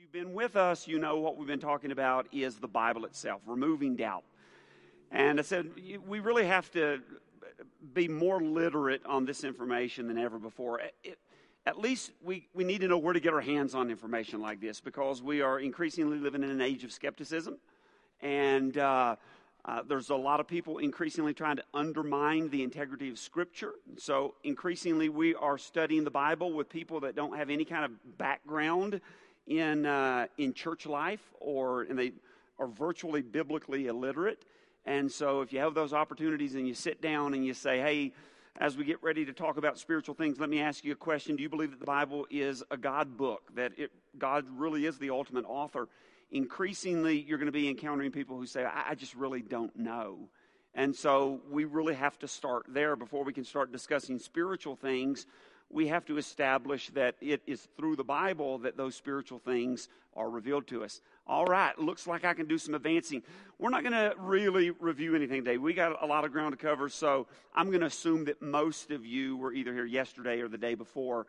you've been with us, you know what we've been talking about is the Bible itself, removing doubt. And I said, we really have to be more literate on this information than ever before. At least we need to know where to get our hands on information like this, because we are increasingly living in an age of skepticism, and there's a lot of people increasingly trying to undermine the integrity of Scripture. So increasingly we are studying the Bible with people that don't have any kind of background in church life, and they are virtually biblically illiterate. And so if you have those opportunities and you sit down and you say, hey, as we get ready to talk about spiritual things, let me ask you a question. Do you believe that the Bible is a God book, that God really is the ultimate author? Increasingly, you're going to be encountering people who say, I just really don't know. And so we really have to start there. Before we can start discussing spiritual things, we have to establish that it is through the Bible that those spiritual things are revealed to us. All right, looks like I can do some advancing. We're not going to really review anything today. We got a lot of ground to cover, so I'm going to assume that most of you were either here yesterday or the day before.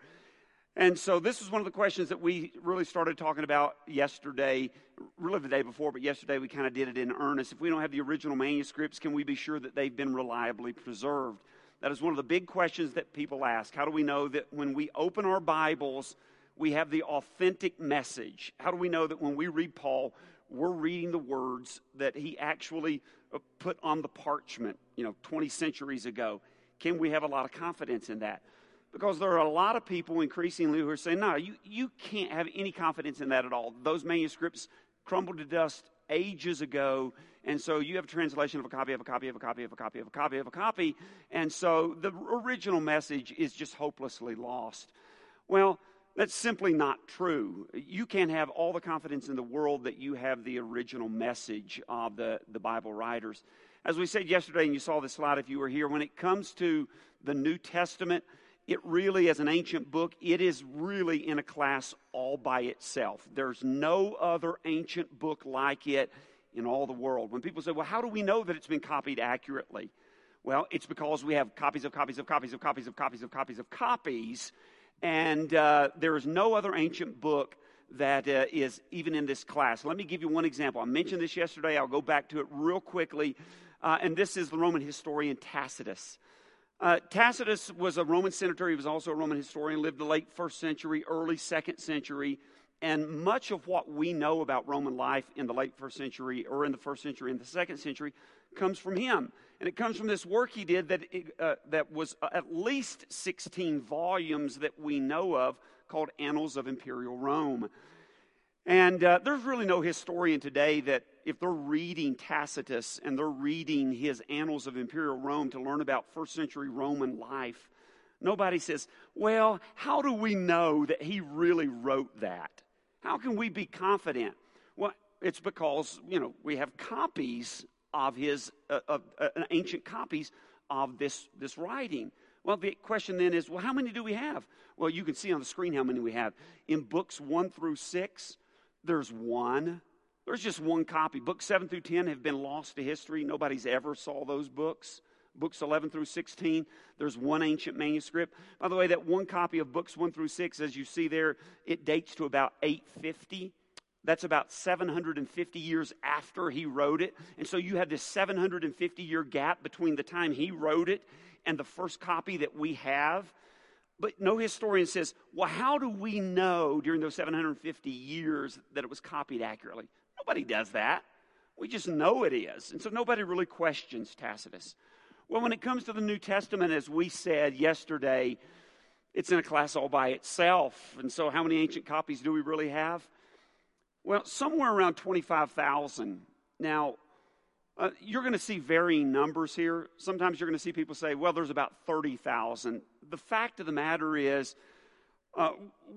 And so this is one of the questions that we really started talking about yesterday, really the day before, but yesterday we kind of did it in earnest. If we don't have the original manuscripts, can we be sure that they've been reliably preserved? That is one of the big questions that people ask. How do we know that when we open our Bibles, we have the authentic message? How do we know that when we read Paul, we're reading the words that he actually put on the parchment, 20 centuries ago? Can we have a lot of confidence in that? Because there are a lot of people increasingly who are saying, no, you can't have any confidence in that at all. Those manuscripts crumbled to dust ages ago, and so you have a translation of a copy of a copy of a copy of a copy of a copy of a copy, and so the original message is just hopelessly lost. Well, that's simply not true. You can have all the confidence in the world that you have the original message of the Bible writers. As we said yesterday, and you saw this slide if you were here, when it comes to the New Testament, it really, as an ancient book, it is really in a class all by itself. There's no other ancient book like it in all the world. When people say, well, how do we know that it's been copied accurately? Well, it's because we have copies of copies of copies of copies of copies of copies of copies, and there is no other ancient book that is even in this class. Let me give you one example. I mentioned this yesterday. I'll go back to it real quickly, and this is the Roman historian Tacitus. Tacitus was a Roman senator. He was also a Roman historian, lived in the late 1st century, early 2nd century, and much of what we know about Roman life in the late 1st century or in the 1st century and the 2nd century comes from him. And it comes from this work he did that was at least 16 volumes that we know of, called Annals of Imperial Rome. And there's really no historian today that, if they're reading Tacitus and they're reading his Annals of Imperial Rome to learn about first century Roman life, nobody says, well, how do we know that he really wrote that? How can we be confident? Well, it's because, we have copies of his, ancient copies of this writing. Well, the question then is, well, how many do we have? Well, you can see on the screen how many we have. In books 1 through 6, there's one. There's just one copy. Books 7 through 10 have been lost to history. Nobody's ever saw those books. Books 11 through 16, there's one ancient manuscript. By the way, that one copy of books 1 through 6, as you see there, it dates to about 850. That's about 750 years after he wrote it. And so you have this 750-year gap between the time he wrote it and the first copy that we have. But no historian says, well, how do we know during those 750 years that it was copied accurately? Nobody does that. We just know it is. And so nobody really questions Tacitus. Well, when it comes to the New Testament, as we said yesterday, it's in a class all by itself. And so how many ancient copies do we really have? Well, somewhere around 25,000. Now, you're going to see varying numbers here. Sometimes you're going to see people say, well, there's about 30,000. The fact of the matter is,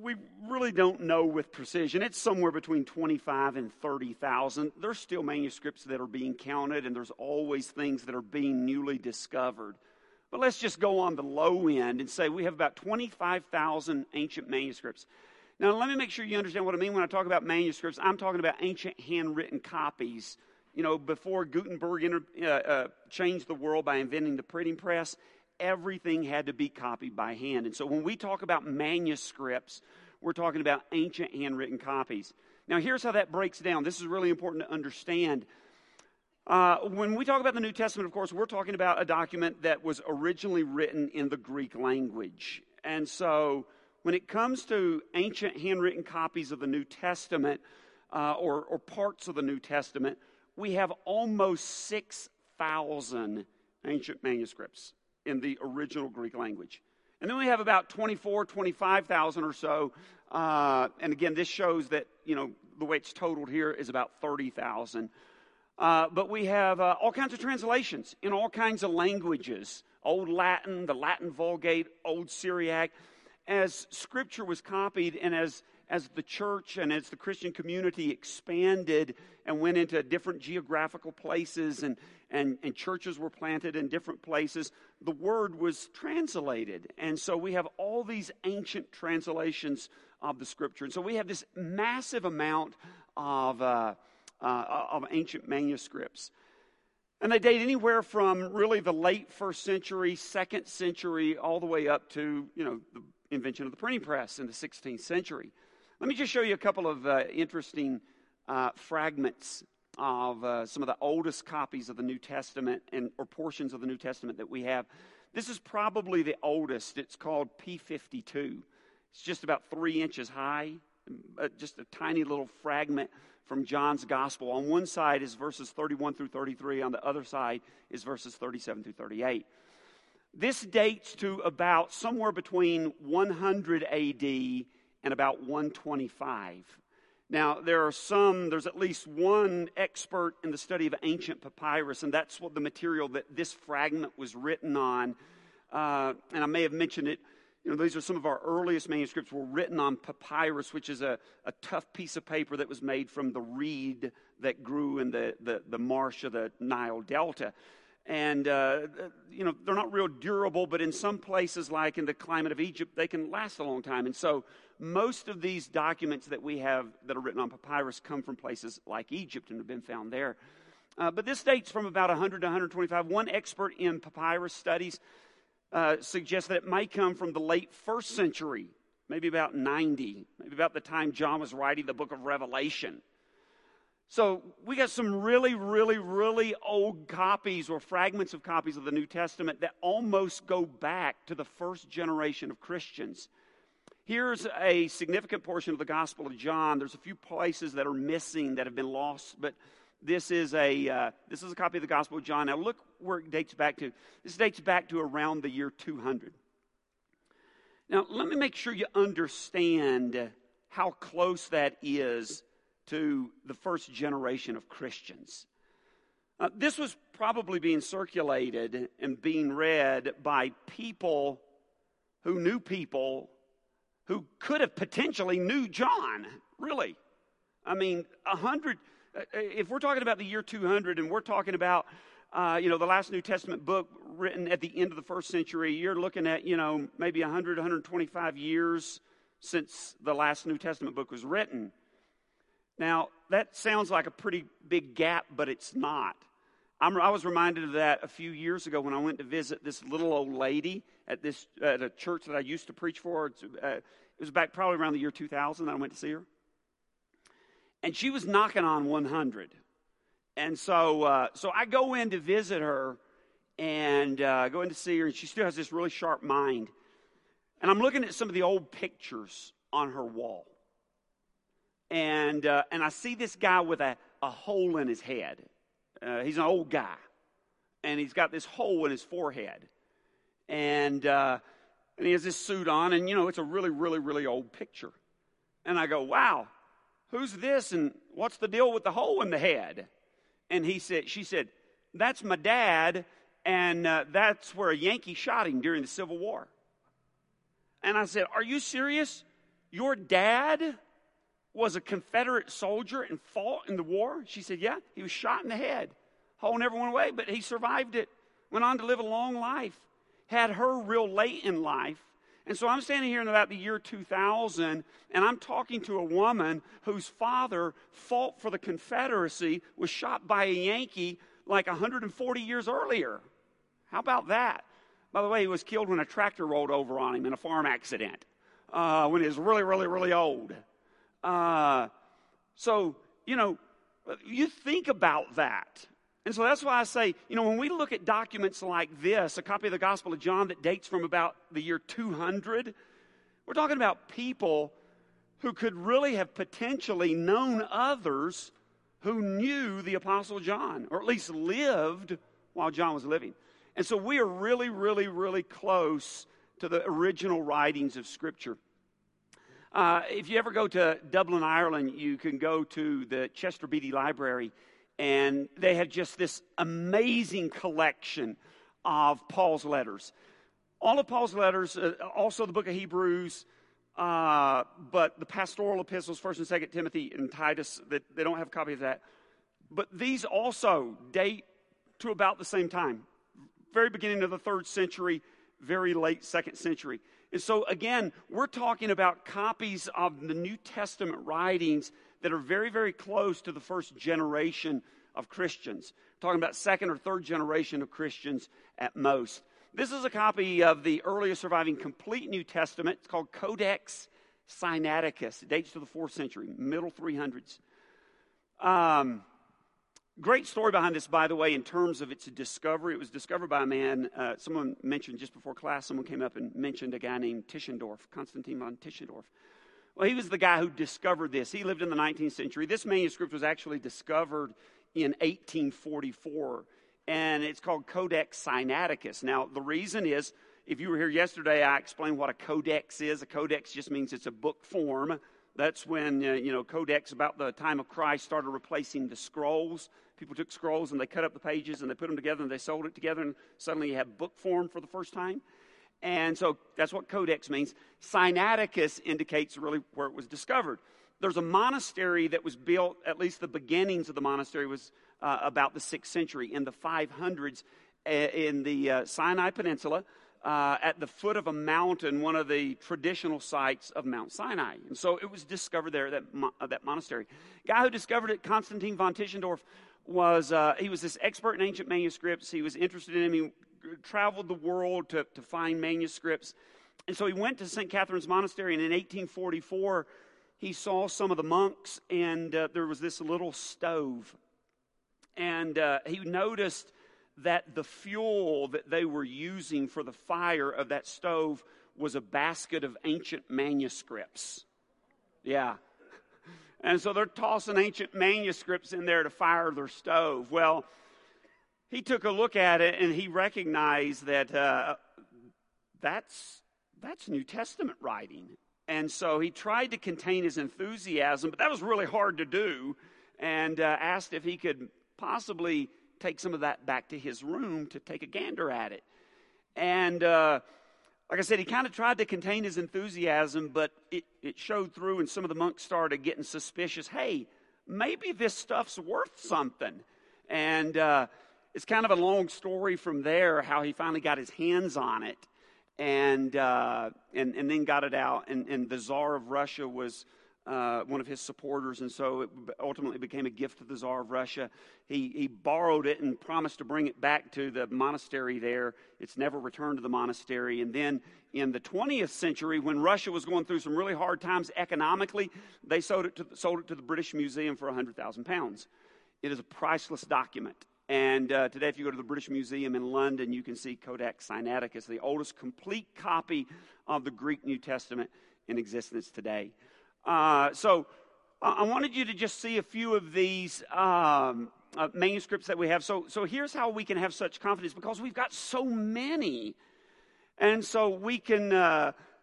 we really don't know with precision. It's somewhere between 25 and 30,000. There's still manuscripts that are being counted, and there's always things that are being newly discovered. But let's just go on the low end and say we have about 25,000 ancient manuscripts. Now, let me make sure you understand what I mean when I talk about manuscripts. I'm talking about ancient handwritten copies. Before Gutenberg changed the world by inventing the printing press, everything had to be copied by hand. And so when we talk about manuscripts, we're talking about ancient handwritten copies. Now, here's how that breaks down. This is really important to understand. When we talk about the New Testament, of course, we're talking about a document that was originally written in the Greek language. And so when it comes to ancient handwritten copies of the New Testament or parts of the New Testament, we have almost 6,000 ancient manuscripts in the original Greek language. And then we have about 25,000 or so. And again, this shows that, you know, the way it's totaled here is about 30,000. But we have all kinds of translations in all kinds of languages. Old Latin, the Latin Vulgate, Old Syriac. As Scripture was copied and as the church and as the Christian community expanded and went into different geographical places and churches were planted in different places, the word was translated. And so we have all these ancient translations of the Scripture. And so we have this massive amount of ancient manuscripts. And they date anywhere from really the late 1st century, 2nd century, all the way up to, you know, the invention of the printing press in the 16th century. Let me just show you a couple of interesting fragments of some of the oldest copies of the New Testament and or portions of the New Testament that we have. This is probably the oldest. It's called P52. It's just about 3 inches high, just a tiny little fragment from John's Gospel. On one side is verses 31 through 33. On the other side is verses 37 through 38. This dates to about somewhere between 100 A.D. and about 125. Now, there's at least one expert in the study of ancient papyrus, and that's what the material that this fragment was written on. And I may have mentioned it. You know, these are some of our earliest manuscripts were written on papyrus, which is a tough piece of paper that was made from the reed that grew in the marsh of the Nile Delta. And, you know, they're not real durable, but in some places, like in the climate of Egypt, they can last a long time. And so most of these documents that we have that are written on papyrus come from places like Egypt and have been found there. But this dates from about 100 to 125. One expert in papyrus studies suggests that it might come from the late 1st century, maybe about 90, maybe about the time John was writing the book of Revelation. So we got some really, really, really old copies or fragments of copies of the New Testament that almost go back to the first generation of Christians. Here's a significant portion of the Gospel of John. There's a few places that are missing that have been lost, but this is a copy of the Gospel of John. Now look where it dates back to. This dates back to around the year 200. Now let me make sure you understand how close that is to the first generation of Christians. This was probably being circulated and being read by people who knew people who could have potentially knew John, really. I mean, 100... If we're talking about the year 200 and we're talking about, you know, the last New Testament book written at the end of the 1st century, you're looking at, you know, maybe 100, 125 years since the last New Testament book was written. Now, that sounds like a pretty big gap, but it's not. I was reminded of that a few years ago when I went to visit this little old lady at a church that I used to preach for. It was back probably around the year 2000 that I went to see her. And she was knocking on 100. And so I go in to visit her and go in to see her. And she still has this really sharp mind. And I'm looking at some of the old pictures on her wall. And I see this guy with a hole in his head. He's an old guy. And he's got this hole in his forehead. And he has this suit on. And, you know, it's a really, really, really old picture. And I go, wow. Who's this and what's the deal with the hole in the head? And she said, that's my dad, and that's where a Yankee shot him during the Civil War. And I said, are you serious? Your dad was a Confederate soldier and fought in the war? She said, yeah, he was shot in the head. Hole never went away, but he survived it. Went on to live a long life. Had her real late in life. And so I'm standing here in about the year 2000, and I'm talking to a woman whose father fought for the Confederacy, was shot by a Yankee like 140 years earlier. How about that? By the way, he was killed when a tractor rolled over on him in a farm accident when he was really, really, really old. So, you know, you think about that. And so that's why I say, you know, when we look at documents like this, a copy of the Gospel of John that dates from about the year 200, we're talking about people who could really have potentially known others who knew the Apostle John, or at least lived while John was living. And so we are really, really, really close to the original writings of Scripture. If you ever go to Dublin, Ireland, you can go to the Chester Beatty Library, and they have just this amazing collection of Paul's letters. All of Paul's letters, also the book of Hebrews, but the pastoral epistles, 1 and 2 Timothy and Titus, they don't have a copy of that. But these also date to about the same time, very beginning of the 3rd century, very late 2nd century. And so, again, we're talking about copies of the New Testament writings that are very, very close to the first generation of Christians. We're talking about second or third generation of Christians at most. This is a copy of the earliest surviving complete New Testament. It's called Codex Sinaiticus. It dates to the 4th century, middle 300s. Great story behind this, by the way, in terms of its discovery. It was discovered by a man, someone mentioned just before class, someone came up and mentioned a guy named Tischendorf, Konstantin von Tischendorf. Well, he was the guy who discovered this. He lived in the 19th century. This manuscript was actually discovered in 1844, and it's called Codex Sinaiticus. Now, the reason is, if you were here yesterday, I explained what a codex is. A codex just means it's a book form. That's when, codex, about the time of Christ, started replacing the scrolls. People took scrolls and they cut up the pages and they put them together and they sold it together, and suddenly you have book form for the first time. And so that's what codex means. Sinaiticus indicates really where it was discovered. There's a monastery that was built, at least the beginnings of the monastery was about the 6th century, in the 500s, in the Sinai Peninsula. At the foot of a mountain, one of the traditional sites of Mount Sinai. And so it was discovered there, that monastery. Guy who discovered it, Konstantin von Tischendorf, he was this expert in ancient manuscripts. He was interested in them. He traveled the world to find manuscripts. And so he went to St. Catherine's Monastery, and in 1844, he saw some of the monks, and there was this little stove. And he noticed that the fuel that they were using for the fire of that stove was a basket of ancient manuscripts. Yeah. And so they're tossing ancient manuscripts in there to fire their stove. Well, he took a look at it, and he recognized that that's New Testament writing. And so he tried to contain his enthusiasm, but that was really hard to do, and asked if he could possibly take some of that back to his room to take a gander at it. And like I said, he kind of tried to contain his enthusiasm, but it showed through, and some of the monks started getting suspicious. Hey, maybe this stuff's worth something. And it's kind of a long story from there, how he finally got his hands on it, and then got it out, and the Tsar of Russia was one of his supporters, and so it ultimately became a gift to the Tsar of Russia. He borrowed it and promised to bring it back to the monastery there. It's never returned to the monastery. And then in the 20th century, when Russia was going through some really hard times economically, they sold it to the British Museum for £100,000. It is a priceless document. And today, if you go to the British Museum in London, you can see Codex Sinaiticus, the oldest complete copy of the Greek New Testament in existence today. So I wanted you to just see a few of these manuscripts that we have. So here's how we can have such confidence, because we've got so many. And so we can,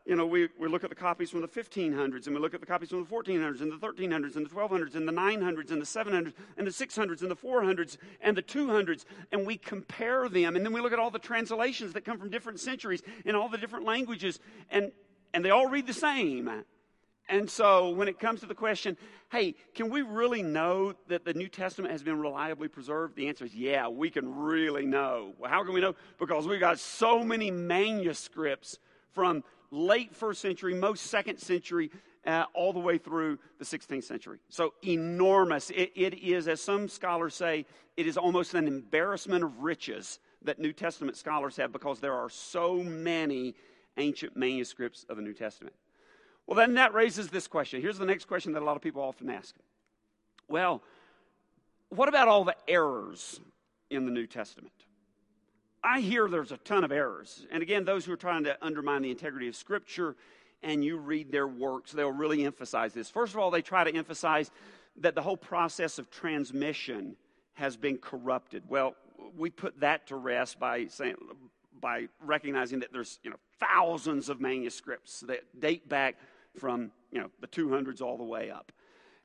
we look at the copies from the 1500s, and we look at the copies from the 1400s, and the 1300s, and the 1200s, and the 900s, and the 700s, and the 600s, and the 400s, and the 200s, and we compare them. And then we look at all the translations that come from different centuries in all the different languages, and they all read the same. And so when it comes to the question, hey, can we really know that the New Testament has been reliably preserved? The answer is, yeah, we can really know. Well, how can we know? Because we've got so many manuscripts from late 1st century, most 2nd century, all the way through the 16th century. So enormous. It is, as some scholars say, it is almost an embarrassment of riches that New Testament scholars have, because there are so many ancient manuscripts of the New Testament. Well, then that raises this question. Here's the next question that a lot of people often ask. Well, what about all the errors in the New Testament? I hear there's a ton of errors. And again, those who are trying to undermine the integrity of Scripture, and you read their works, they'll really emphasize this. First of all, they try to emphasize that the whole process of transmission has been corrupted. Well, we put that to rest by saying, by recognizing that there's thousands of manuscripts that date back from the 200s all the way up.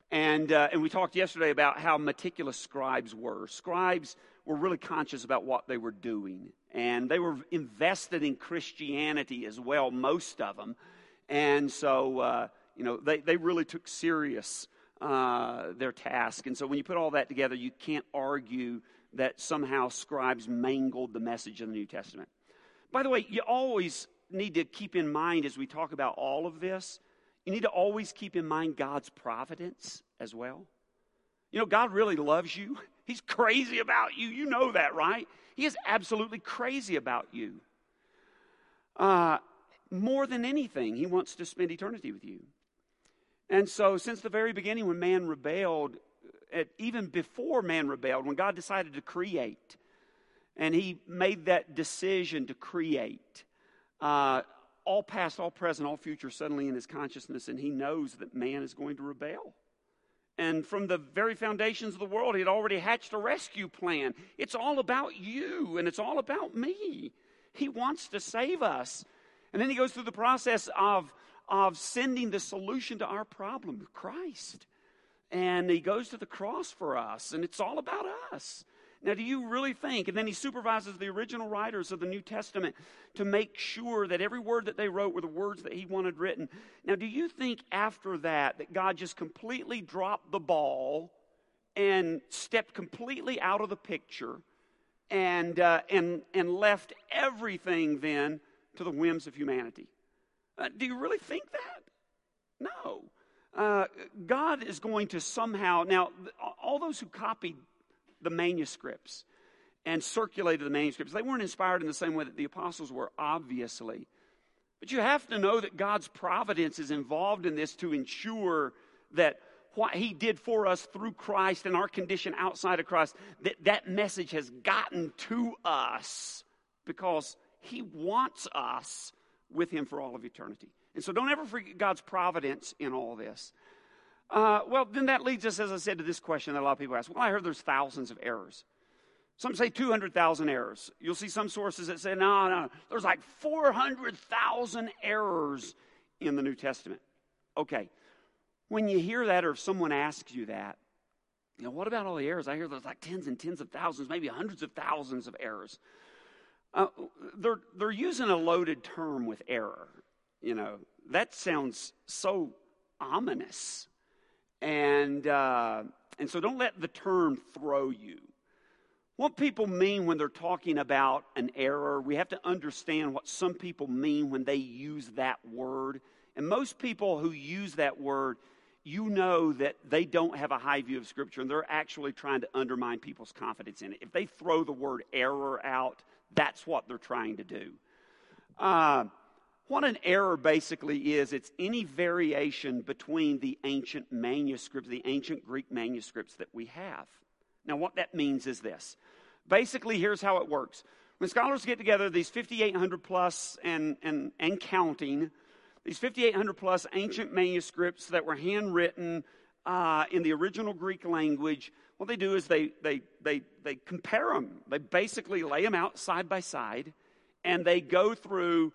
And we talked yesterday about how meticulous scribes were. Scribes were really conscious about what they were doing. And they were invested in Christianity as well, most of them. And so, they really took serious their task. And so when you put all that together, you can't argue that somehow scribes mangled the message of the New Testament. By the way, you always need to keep in mind as we talk about all of this, you need to always keep in mind God's providence as well. God really loves you. He's crazy about you. You know that, right? He is absolutely crazy about you. More than anything, he wants to spend eternity with you. And so since the very beginning when man rebelled, even before man rebelled, when God decided to create, and he made that decision to create, all past, all present, all future, suddenly in his consciousness, and he knows that man is going to rebel. And from the very foundations of the world, he had already hatched a rescue plan. It's all about you, and it's all about me. He wants to save us. And then he goes through the process of sending the solution to our problem, Christ. And he goes to the cross for us, and it's all about us. Now, do you really think, and then he supervises the original writers of the New Testament to make sure that every word that they wrote were the words that he wanted written. Now, do you think after that, that God just completely dropped the ball and stepped completely out of the picture and left everything then to the whims of humanity? Do you really think that? No. God is going to somehow, now, all those who copied the manuscripts and circulated the manuscripts, they weren't inspired in the same way that the apostles were, obviously. But you have to know that God's providence is involved in this to ensure that what he did for us through Christ and our condition outside of Christ, that message has gotten to us because he wants us with him for all of eternity. And so don't ever forget God's providence in all this. Well, then that leads us, as I said, to this question that a lot of people ask. Well, I heard there's thousands of errors. Some say 200,000 errors. You'll see some sources that say, no, there's like 400,000 errors in the New Testament. Okay, when you hear that or if someone asks you that, what about all the errors? I hear there's like tens and tens of thousands, maybe hundreds of thousands of errors. They're using a loaded term with error. That sounds so ominous. And so don't let the term throw you. What people mean when they're talking about an error, we have to understand what some people mean when they use that word. And most people who use that word, that they don't have a high view of Scripture, and they're actually trying to undermine people's confidence in it. If they throw the word error out, that's what they're trying to do. What an error basically is, it's any variation between the ancient manuscripts, the ancient Greek manuscripts that we have. Now, what that means is this. Basically, here's how it works. When scholars get together, these 5,800 plus and counting, these 5,800 plus ancient manuscripts that were handwritten in the original Greek language, what they do is they compare them. They basically lay them out side by side. And they go through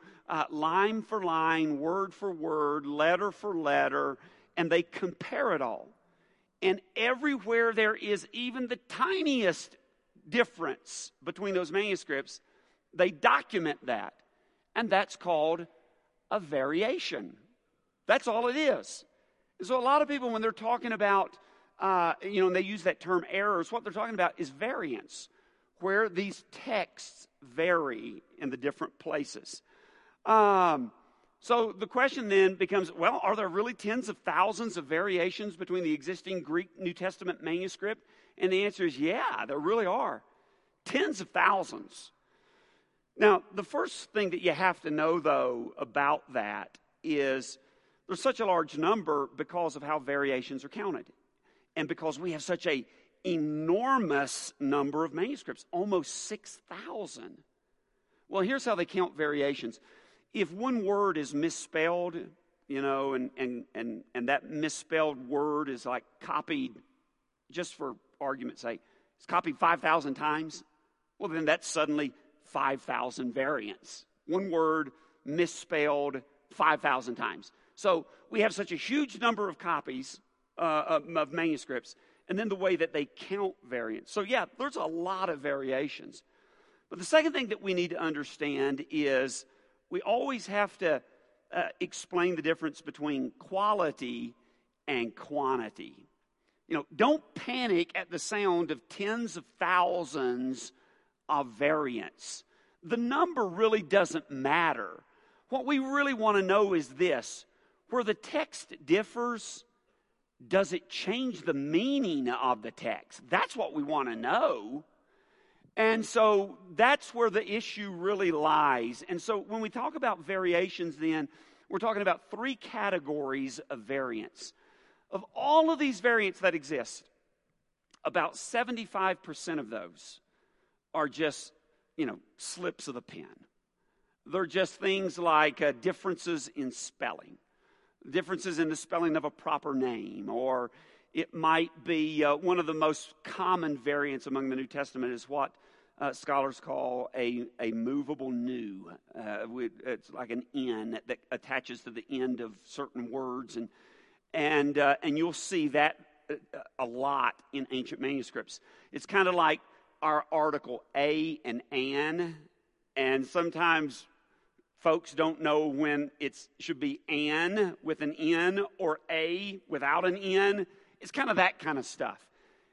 line for line, word for word, letter for letter, and they compare it all. And everywhere there is even the tiniest difference between those manuscripts, they document that. And that's called a variation. That's all it is. And so a lot of people, when they're talking about, and they use that term errors, what they're talking about is variance, where these texts vary in the different places. So the question then becomes, well, are there really tens of thousands of variations between the existing Greek New Testament manuscript? And the answer is, yeah, there really are. Tens of thousands. Now, the first thing that you have to know, though, about that is there's such a large number because of how variations are counted. and because we have such an enormous number of manuscripts, almost 6,000. Well, here's how they count variations. If one word is misspelled, you know, and that misspelled word is like copied, just for argument's sake, it's copied 5,000 times, well, then that's suddenly 5,000 variants. One word misspelled 5,000 times. So we have such a huge number of copies of manuscripts, and then the way that they count variants. So yeah, there's a lot of variations. But the second thing that we need to understand is we always have to explain the difference between quality and quantity. You know, don't panic at the sound of tens of thousands of variants. The number really doesn't matter. What we really want to know is this: where the text differs, does it change the meaning of the text? That's what we want to know. And so that's where the issue really lies. And so when we talk about variations, then, we're talking about three categories of variants. Of all of these variants that exist, about 75% of those are just, you know, slips of the pen. They're just things like differences in spelling, differences in the spelling of a proper name, or it might be one of the most common variants among the New Testament is what scholars call a movable new. It's like an N that attaches to the end of certain words, and you'll see that a lot in ancient manuscripts. It's kind of like our article a and an, and sometimes folks don't know when it should be an with an N or a without an N. It's kind of that kind of stuff.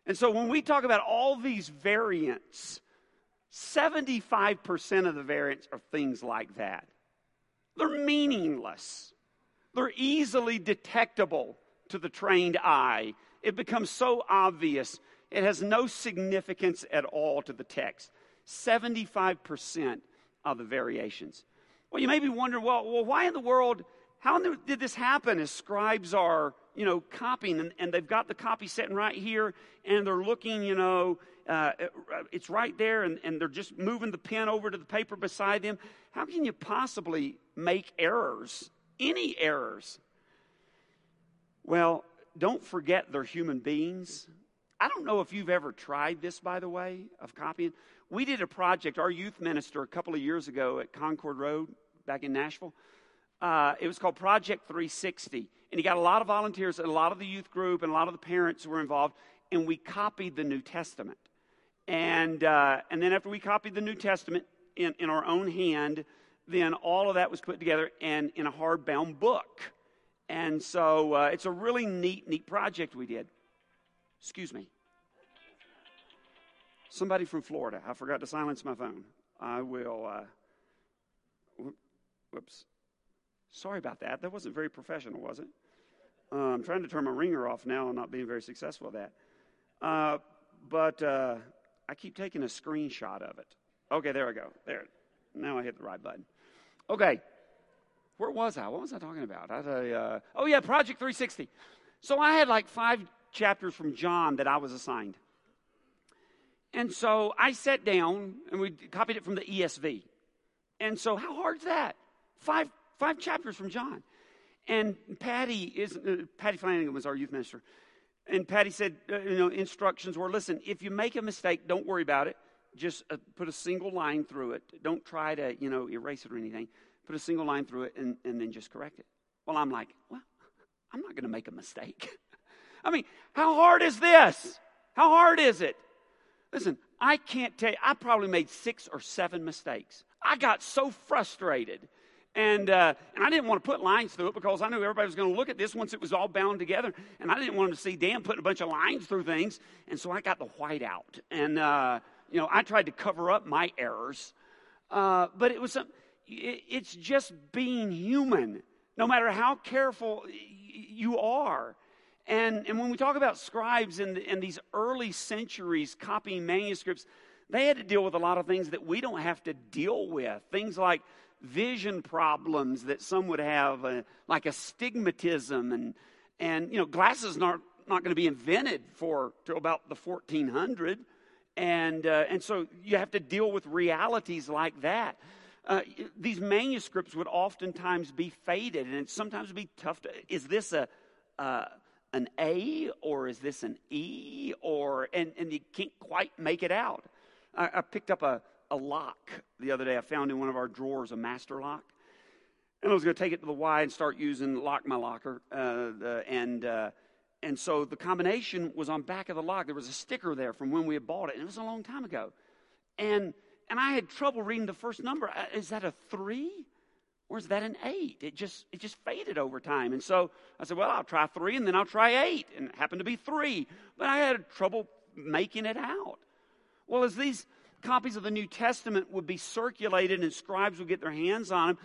And so when we talk about all these variants, 75% of the variants are things like that. They're meaningless. They're easily detectable to the trained eye. It becomes so obvious. It has no significance at all to the text. 75% of the variations. Well, you may be wondering, well, why in the world, how did this happen as scribes are, you know, copying, and they've got the copy sitting right here, and they're looking, you know, it's right there, and they're just moving the pen over to the paper beside them. How can you possibly make errors, any errors? Well, don't forget they're human beings. I don't know if you've ever tried this, by the way, of copying. We did a project, our youth minister, a couple of years ago at Concord Road back in Nashville. It was called Project 360. And he got a lot of volunteers, and a lot of the youth group, and a lot of the parents were involved. And we copied the New Testament. And then after we copied the New Testament in our own hand, then all of that was put together and in a hardbound book. And so it's a really neat project we did. Excuse me. Somebody from Florida. I forgot to silence my phone. I will, whoops. Sorry about that. That wasn't very professional, was it? I'm trying to turn my ringer off now. I'm not being very successful at that. But I keep taking a screenshot of it. Okay, there we go. There. Now I hit the right button. Okay. Where was I? What was I talking about? Project 360. So I had like 5 chapters from John that I was assigned. And so I sat down, and we copied it from the ESV. And so how hard is that? Five chapters from John. And Patty Flanagan was our youth minister. And Patty said, instructions were, listen, if you make a mistake, don't worry about it. Just put a single line through it. Don't try to, erase it or anything. Put a single line through it and then just correct it. Well, I'm like, I'm not going to make a mistake. I mean, how hard is this? How hard is it? Listen, I can't tell you. I probably made 6 or 7 mistakes. I got so frustrated. And I didn't want to put lines through it because I knew everybody was going to look at this once it was all bound together. And I didn't want them to see Dan putting a bunch of lines through things. And so I got the white out. And, I tried to cover up my errors. But it was it's just being human, no matter how careful you are. And when we talk about scribes in these early centuries copying manuscripts, they had to deal with a lot of things that we don't have to deal with. Things like vision problems that some would have, like astigmatism, and glasses aren't not going to be invented for till about the 1400s. And so you have to deal with realities like that. These manuscripts would oftentimes be faded, and it sometimes be tough to, is this an A or is this an E? And you can't quite make it out. I picked up a lock the other day. I found in one of our drawers a master lock. And I was going to take it to the Y and start using Lock My Locker. And so the combination was on back of the lock. There was a sticker there from when we had bought it, and it was a long time ago. And I had trouble reading the first number. Is that a 3 or is that an 8? It just faded over time. And so I said, well, I'll try 3 and then I'll try 8. And it happened to be 3. But I had trouble making it out. Well, as these copies of the New Testament would be circulated and scribes would get their hands on them,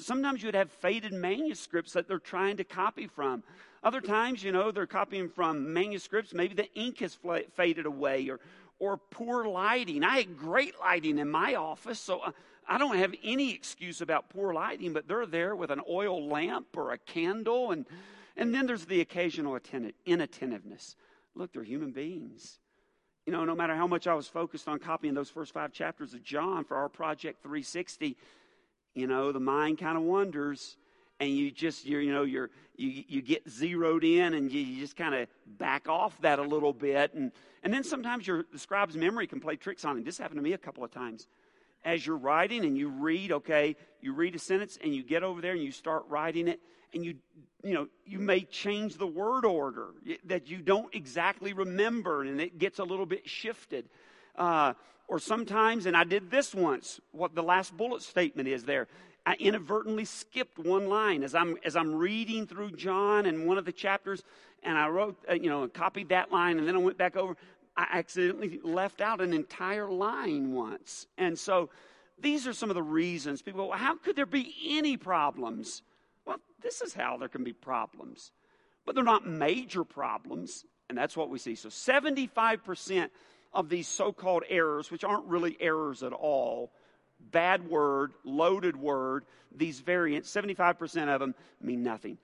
sometimes you would have faded manuscripts that they're trying to copy from. Other times, you know, they're copying from manuscripts. Maybe the ink has faded away or poor lighting. I had great lighting in my office, so I don't have any excuse about poor lighting, but they're there with an oil lamp or a candle. And then there's the occasional inattentiveness. Look, they're human beings. You know, no matter how much I was focused on copying those first 5 chapters of John for our Project 360, you know, the mind kind of wanders, and you get zeroed in, and you just kind of back off that a little bit, and then sometimes the scribe's memory can play tricks on him. This happened to me a couple of times. As you're writing and you read, okay, you read a sentence, and you get over there and you start writing it, and you may change the word order that you don't exactly remember, and it gets a little bit shifted. Or sometimes, and I did this once, what the last bullet statement is there, I inadvertently skipped one line as I'm reading through John and one of the chapters, and I wrote, copied that line, and then I went back over. I accidentally left out an entire line once. And so these are some of the reasons people go, well, how could there be any problems? Well, this is how there can be problems, but they're not major problems, and that's what we see. So 75% of these so-called errors, which aren't really errors at all, bad word, loaded word, these variants, 75% of them mean nothing.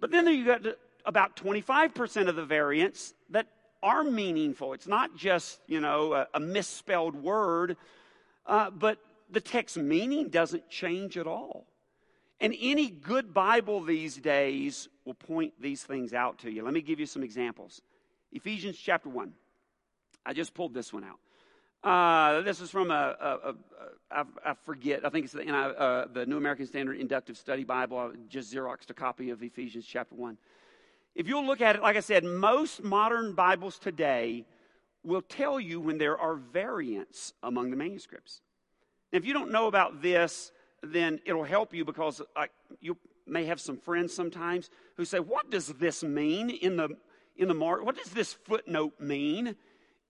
But then you got about 25% of the variants that are meaningful. It's not just, a misspelled word, but the text meaning doesn't change at all. And any good Bible these days will point these things out to you. Let me give you some examples. Ephesians chapter 1. I just pulled this one out. This is from I forget. I think it's the New American Standard Inductive Study Bible. I just Xeroxed a copy of Ephesians chapter 1. If you'll look at it, like I said, most modern Bibles today will tell you when there are variants among the manuscripts. Now, if you don't know about this, then it'll help you because you may have some friends sometimes who say, what does this mean in the mark? What does this footnote mean?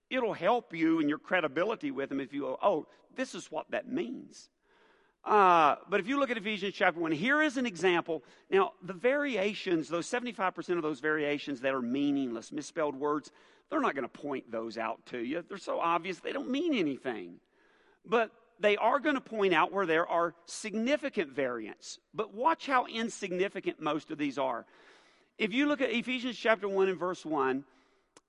It'll help you in your credibility with them if you go, oh, this is what that means. But if you look at Ephesians chapter 1, here is an example. Now, the variations, those 75% of those variations that are meaningless, misspelled words, they're not going to point those out to you. They're so obvious, they don't mean anything. But they are going to point out where there are significant variants. But watch how insignificant most of these are. If you look at Ephesians chapter 1 and verse 1,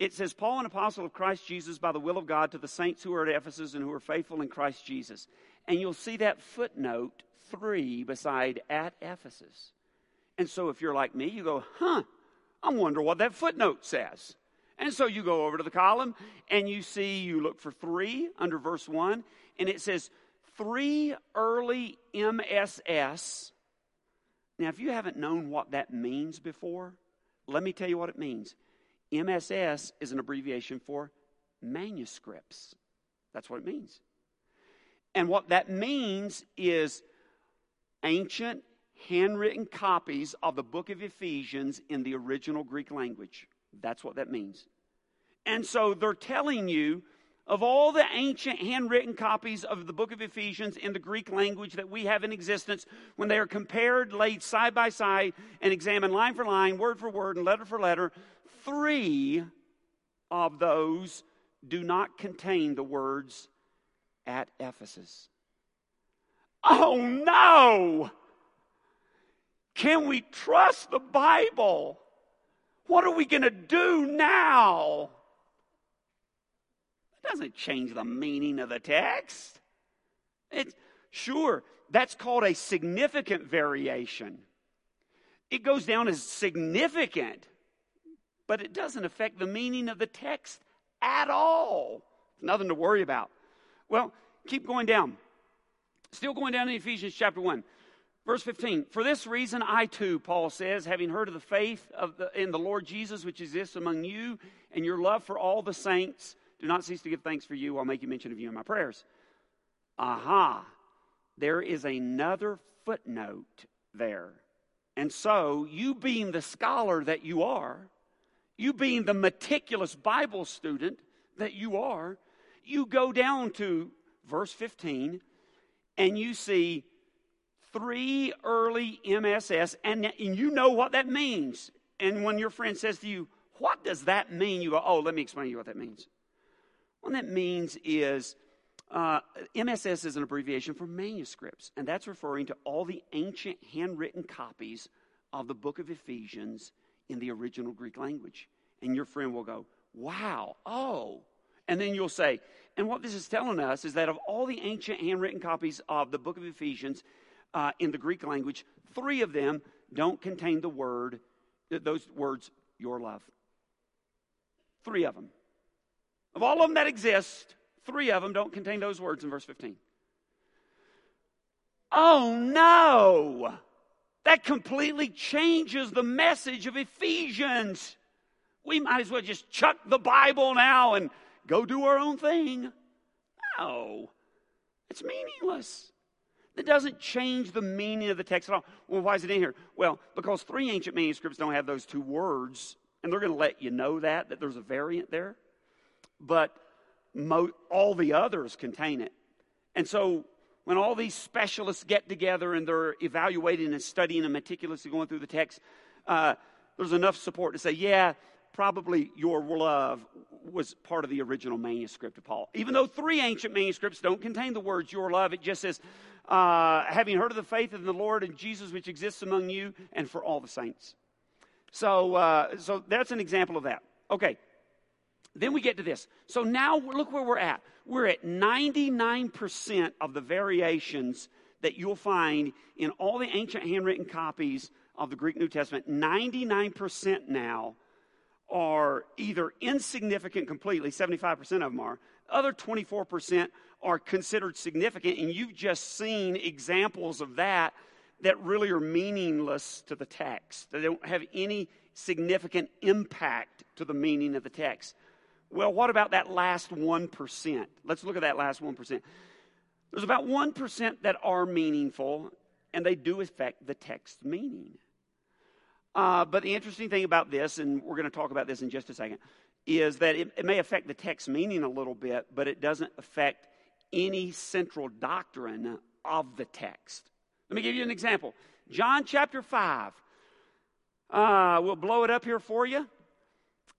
it says, Paul, an apostle of Christ Jesus, by the will of God, to the saints who are at Ephesus and who are faithful in Christ Jesus. And you'll see that footnote 3 beside at Ephesus. And so if you're like me, you go, I wonder what that footnote says. And so you go over to the column, and you look for 3 under verse 1, and it says, 3 early MSS. Now, if you haven't known what that means before, let me tell you what it means. MSS is an abbreviation for manuscripts. That's what it means. And what that means is ancient handwritten copies of the book of Ephesians in the original Greek language. That's what that means. And so they're telling you of all the ancient handwritten copies of the book of Ephesians in the Greek language that we have in existence, when they are compared, laid side by side, and examined line for line, word for word, and letter for letter, 3 of those do not contain the words at Ephesus. Oh no! Can we trust the Bible? What are we going to do now? It doesn't change the meaning of the text. It's, sure, that's called a significant variation. It goes down as significant, but it doesn't affect the meaning of the text at all. Nothing to worry about. Well, keep going down. Still going down in Ephesians chapter 1. Verse 15, for this reason I too, Paul says, having heard of the faith in the Lord Jesus, which exists among you, and your love for all the saints, do not cease to give thanks for you. I'll make you mention of you in my prayers. Aha, there is another footnote there. And so, you being the scholar that you are, you being the meticulous Bible student that you are, you go down to verse 15, and you see three early MSS, and you know what that means. And when your friend says to you, what does that mean? You go, oh, let me explain to you what that means. What that means is, MSS is an abbreviation for manuscripts, and that's referring to all the ancient handwritten copies of the book of Ephesians in the original Greek language. And your friend will go, wow, oh. And then you'll say, and what this is telling us is that of all the ancient handwritten copies of the book of Ephesians in the Greek language, three of them don't contain the word, those words, your love. Three of them. Of all of them that exist, three of them don't contain those words in verse 15. Oh no! That completely changes the message of Ephesians. We might as well just chuck the Bible now and go do our own thing. No. It's meaningless. It doesn't change the meaning of the text at all. Well, why is it in here? Well, because three ancient manuscripts don't have those two words, and they're going to let you know that there's a variant there. But all the others contain it. And so when all these specialists get together and they're evaluating and studying and meticulously going through the text, there's enough support to say, yeah, probably your love was part of the original manuscript of Paul. Even though three ancient manuscripts don't contain the words your love, it just says, having heard of the faith of the Lord and Jesus which exists among you and for all the saints. So that's an example of that. Okay. Then we get to this. So now look where we're at. We're at 99% of the variations that you'll find in all the ancient handwritten copies of the Greek New Testament. 99% now are either insignificant completely, 75% of them are. Other 24% are considered significant, and you've just seen examples of that really are meaningless to the text. They don't have any significant impact to the meaning of the text. Well, what about that last 1%? Let's look at that last 1%. There's about 1% that are meaningful, and they do affect the text's meaning. But the interesting thing about this, and we're going to talk about this in just a second, is that it may affect the text's meaning a little bit, but it doesn't affect any central doctrine of the text. Let me give you an example. John chapter 5. We'll blow it up here for you.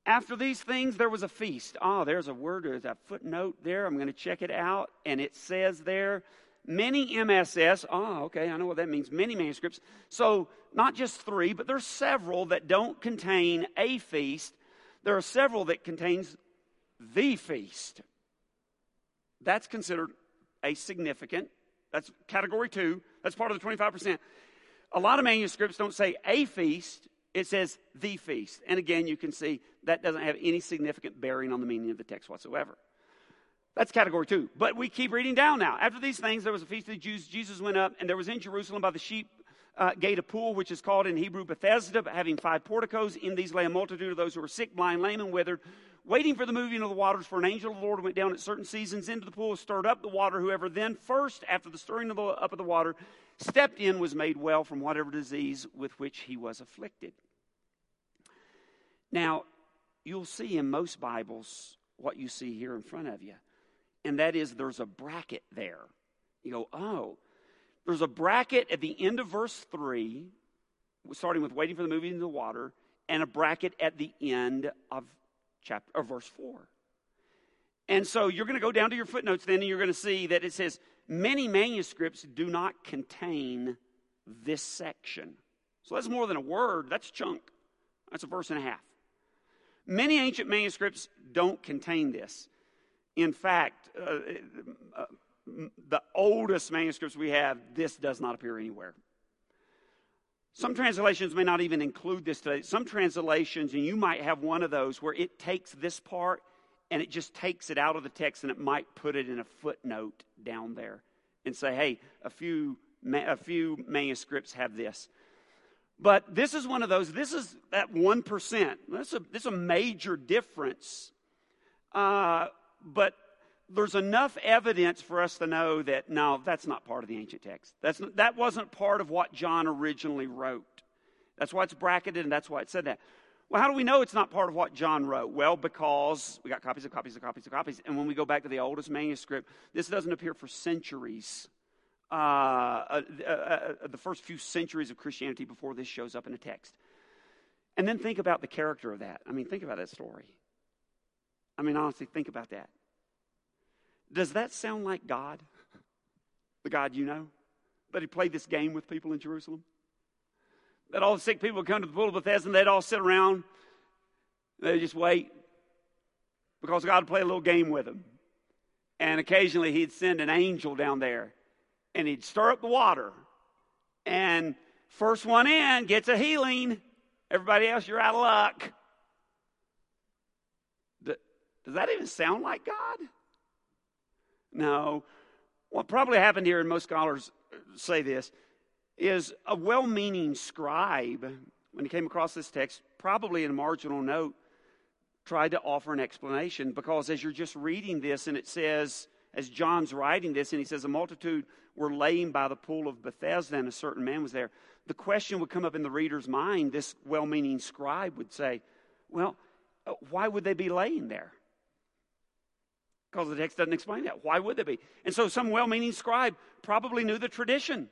After these things, there was a feast. Oh, there's a word, there's a footnote there. I'm going to check it out. And it says there, many MSS. Oh, okay, I know what that means. Many manuscripts. So not just three, but there's several that don't contain a feast. There are several that contains the feast. That's considered a significant. That's category 2. That's part of the 25%. A lot of manuscripts don't say a feast. It says the feast. And again, you can see that doesn't have any significant bearing on the meaning of the text whatsoever. That's category 2. But we keep reading down now. After these things, there was a feast of the Jews. Jesus went up, and there was in Jerusalem by the sheep gate a pool, which is called in Hebrew Bethesda, having 5 porticos. In these lay a multitude of those who were sick, blind, lame, and withered, waiting for the moving of the waters. For an angel of the Lord went down at certain seasons into the pool, stirred up the water. Whoever then first, after the stirring up of the water, stepped in was made well from whatever disease with which he was afflicted. Now, you'll see in most Bibles what you see here in front of you, and that is there's a bracket there. You go, oh, there's a bracket at the end of verse 3, starting with waiting for the moving of the water, and a bracket at the end of chapter or verse 4. And so you're going to go down to your footnotes then, and you're going to see that it says, many manuscripts do not contain this section. So that's more than a word. That's a chunk. That's a verse and a half. Many ancient manuscripts don't contain this. In fact, the oldest manuscripts we have, this does not appear anywhere. Some translations may not even include this today. Some translations, and you might have one of those, where it takes this part and it just takes it out of the text, and it might put it in a footnote down there and say, hey, a few manuscripts have this. But this is one of those. This is that 1%. This is a major difference. But there's enough evidence for us to know that, no, that's not part of the ancient text. That wasn't part of what John originally wrote. That's why it's bracketed, and that's why it said that. Well, how do we know it's not part of what John wrote? Well, because we got copies of copies of copies of copies. And when we go back to the oldest manuscript, this doesn't appear for centuries. The first few centuries of Christianity before this shows up in a text. And then think about the character of that. I mean, think about that story. I mean, honestly, think about that. Does that sound like God? The God you know? But he played this game with people in Jerusalem? That all the sick people would come to the pool of Bethesda and they'd all sit around. They'd just wait because God would play a little game with them. And occasionally he'd send an angel down there. And he'd stir up the water. And first one in gets a healing. Everybody else, you're out of luck. Does that even sound like God? No. What probably happened here, and most scholars say this, is a well-meaning scribe, when he came across this text, probably in a marginal note, tried to offer an explanation. Because as you're just reading this, and it says, as John's writing this, and he says, a multitude were laying by the pool of Bethesda, and a certain man was there. The question would come up in the reader's mind. This well-meaning scribe would say, well, why would they be laying there? Because the text doesn't explain that. Why would they be? And so some well-meaning scribe probably knew the tradition,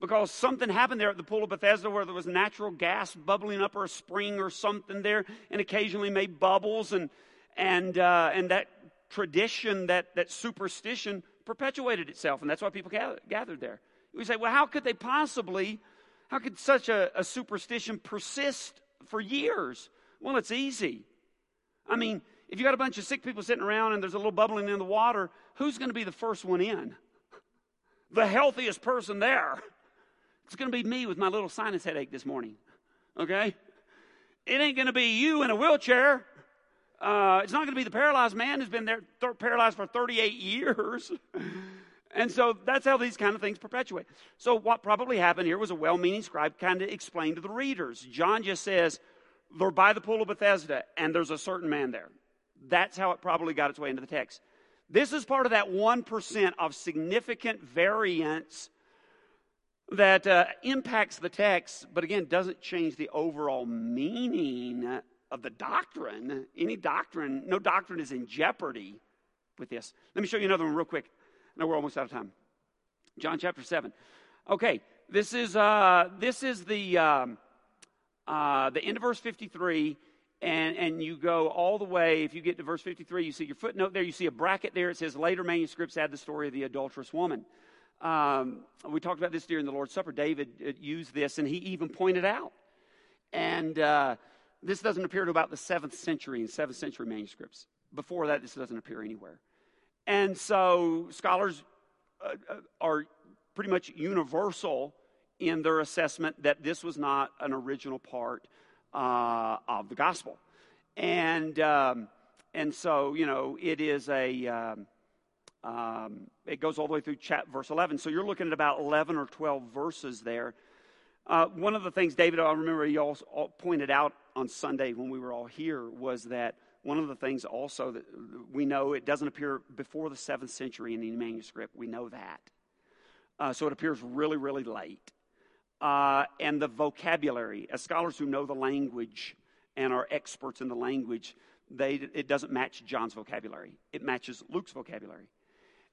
because something happened there at the pool of Bethesda where there was natural gas bubbling up, or a spring or something there, and occasionally made bubbles, and that tradition, that superstition perpetuated itself, and that's why people gathered there. We say, well, how could such a superstition persist for years? Well, it's easy. I mean, if you got a bunch of sick people sitting around and there's a little bubbling in the water, who's going to be the first one in? The healthiest person there. It's going to be me with my little sinus headache this morning, okay? It ain't going to be you in a wheelchair. It's not going to be the paralyzed man who's been there paralyzed for 38 years. And so that's how these kind of things perpetuate. So what probably happened here was a well-meaning scribe kind of explained to the readers. John just says, they're by the pool of Bethesda, and there's a certain man there. That's how it probably got its way into the text. This is part of that 1% of significant variance that impacts the text, but again, doesn't change the overall meaning of the doctrine. Any doctrine, no doctrine is in jeopardy with this. Let me show you another one real quick. No, we're almost out of time. John chapter 7. Okay, this is the end of verse 53, and you go all the way. If you get to verse 53, you see your footnote there. You see a bracket there. It says, later manuscripts add the story of the adulterous woman. We talked about this during the Lord's Supper. David used this, and he even pointed out. And this doesn't appear to about the 7th century in 7th century manuscripts. Before that, this doesn't appear anywhere. And so scholars are pretty much universal in their assessment that this was not an original part of the gospel. And so, you know, it is a, it goes all the way through verse 11. So you're looking at about 11 or 12 verses there. One of the things, David, I remember you all pointed out on Sunday when we were all here, was that one of the things also that we know, it doesn't appear before the 7th century in any manuscript. We know that. So it appears really, really late. And the vocabulary, as scholars who know the language and are experts in the language, it doesn't match John's vocabulary. It matches Luke's vocabulary.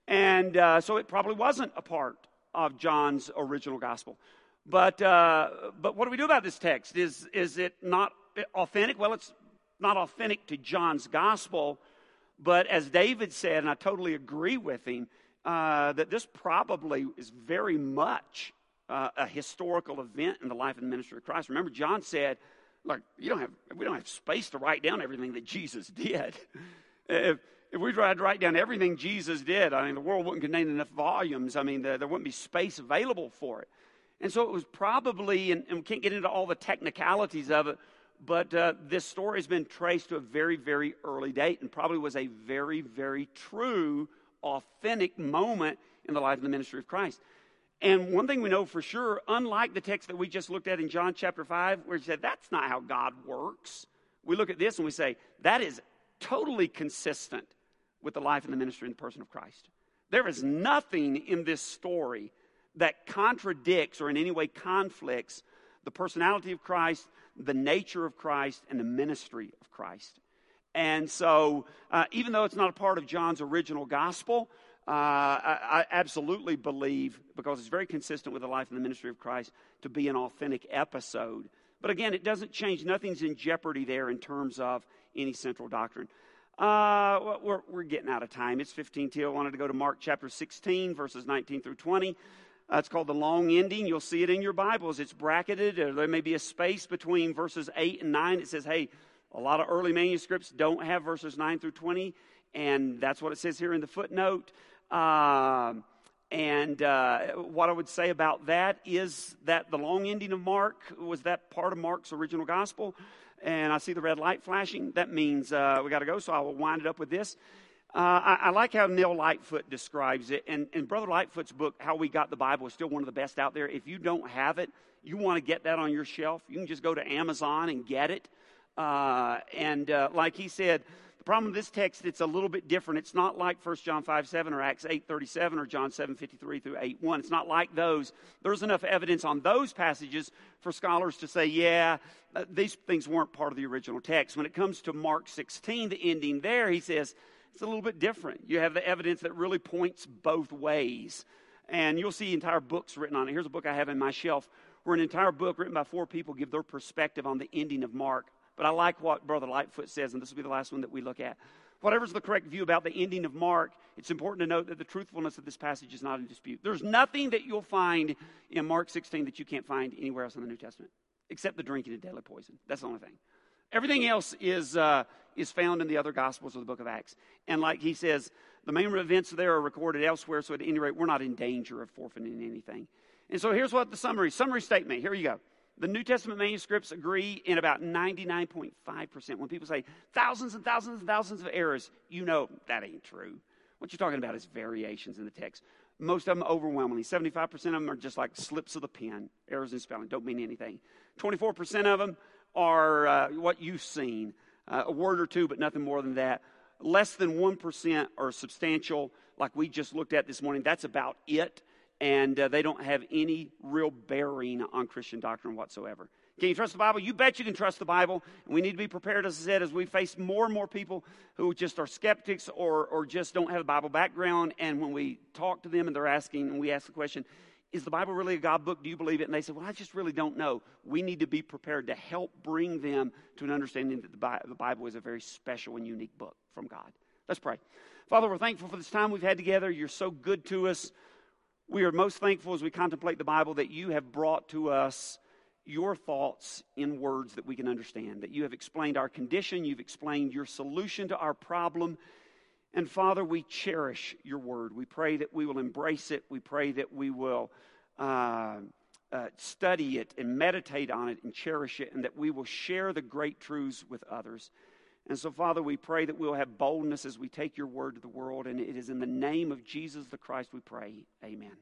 And so it probably wasn't a part of John's original gospel. But what do we do about this text? Is it not authentic? Well, it's not authentic to John's gospel, but as David said, and I totally agree with him, that this probably is very much a historical event in the life and ministry of Christ. Remember, John said, like, we don't have space to write down everything that Jesus did. If we tried to write down everything Jesus did, I mean, the world wouldn't contain enough volumes. I mean, there wouldn't be space available for it. And so it was probably, and we can't get into all the technicalities of it, but this story has been traced to a very, very early date and probably was a very, very true, authentic moment in the life and the ministry of Christ. And one thing we know for sure, unlike the text that we just looked at in John chapter 5, where he said, that's not how God works. We look at this and we say, that is totally consistent with the life and the ministry and the person of Christ. There is nothing in this story that contradicts or in any way conflicts the personality of Christ, the nature of Christ, and the ministry of Christ. And so, even though it's not a part of John's original gospel, I absolutely believe, because it's very consistent with the life and the ministry of Christ, to be an authentic episode. But again, it doesn't change. Nothing's in jeopardy there in terms of any central doctrine. We're getting out of time. It's 15:00. I wanted to go to Mark chapter 16, verses 19 through 20. It's called the long ending. You'll see it in your Bibles. It's bracketed. Or there may be a space between verses 8 and 9. It says, hey, a lot of early manuscripts don't have verses 9 through 20. And that's what it says here in the footnote. What I would say about that is that the long ending of Mark, was that part of Mark's original gospel? And I see the red light flashing. That means we got to go, so I will wind it up with this. I like how Neil Lightfoot describes it. And Brother Lightfoot's book, How We Got the Bible, is still one of the best out there. If you don't have it, you want to get that on your shelf. You can just go to Amazon and get it. Like he said, the problem with this text, it's a little bit different. It's not like 1 John 5:7 or Acts 8:37 or John 7:53 through 8:1. It's not like those. There's enough evidence on those passages for scholars to say, yeah, these things weren't part of the original text. When it comes to Mark 16, the ending there, he says, it's a little bit different. You have the evidence that really points both ways. And you'll see entire books written on it. Here's a book I have in my shelf where an entire book written by 4 people give their perspective on the ending of Mark. But I like what Brother Lightfoot says, and this will be the last one that we look at. Whatever's the correct view about the ending of Mark, it's important to note that the truthfulness of this passage is not in dispute. There's nothing that you'll find in Mark 16 that you can't find anywhere else in the New Testament, except the drinking of deadly poison. That's the only thing. Everything else is found in the other Gospels or the book of Acts. And like he says, the main events there are recorded elsewhere, so at any rate, we're not in danger of forfeiting anything. And so here's what the summary statement, here you go. The New Testament manuscripts agree in about 99.5%. When people say thousands and thousands and thousands of errors, you know that ain't true. What you're talking about is variations in the text. Most of them overwhelmingly. 75% of them are just like slips of the pen. Errors in spelling don't mean anything. 24% of them are what you've seen. A word or two, but nothing more than that. Less than 1% are substantial, like we just looked at this morning. That's about it. And they don't have any real bearing on Christian doctrine whatsoever. Can you trust the Bible? You bet you can trust the Bible. And we need to be prepared, as I said, as we face more and more people who just are skeptics or just don't have a Bible background. And when we talk to them and they're asking, and we ask the question, is the Bible really a God book? Do you believe it? And they say, well, I just really don't know. We need to be prepared to help bring them to an understanding that the Bible is a very special and unique book from God. Let's pray. Father, we're thankful for this time we've had together. You're so good to us. We are most thankful as we contemplate the Bible that you have brought to us your thoughts in words that we can understand, that you have explained our condition, you've explained your solution to our problem. And Father, we cherish your word. We pray that we will embrace it. We pray that we will study it and meditate on it and cherish it, and that we will share the great truths with others. And so, Father, we pray that we'll have boldness as we take your word to the world. And it is in the name of Jesus the Christ we pray. Amen.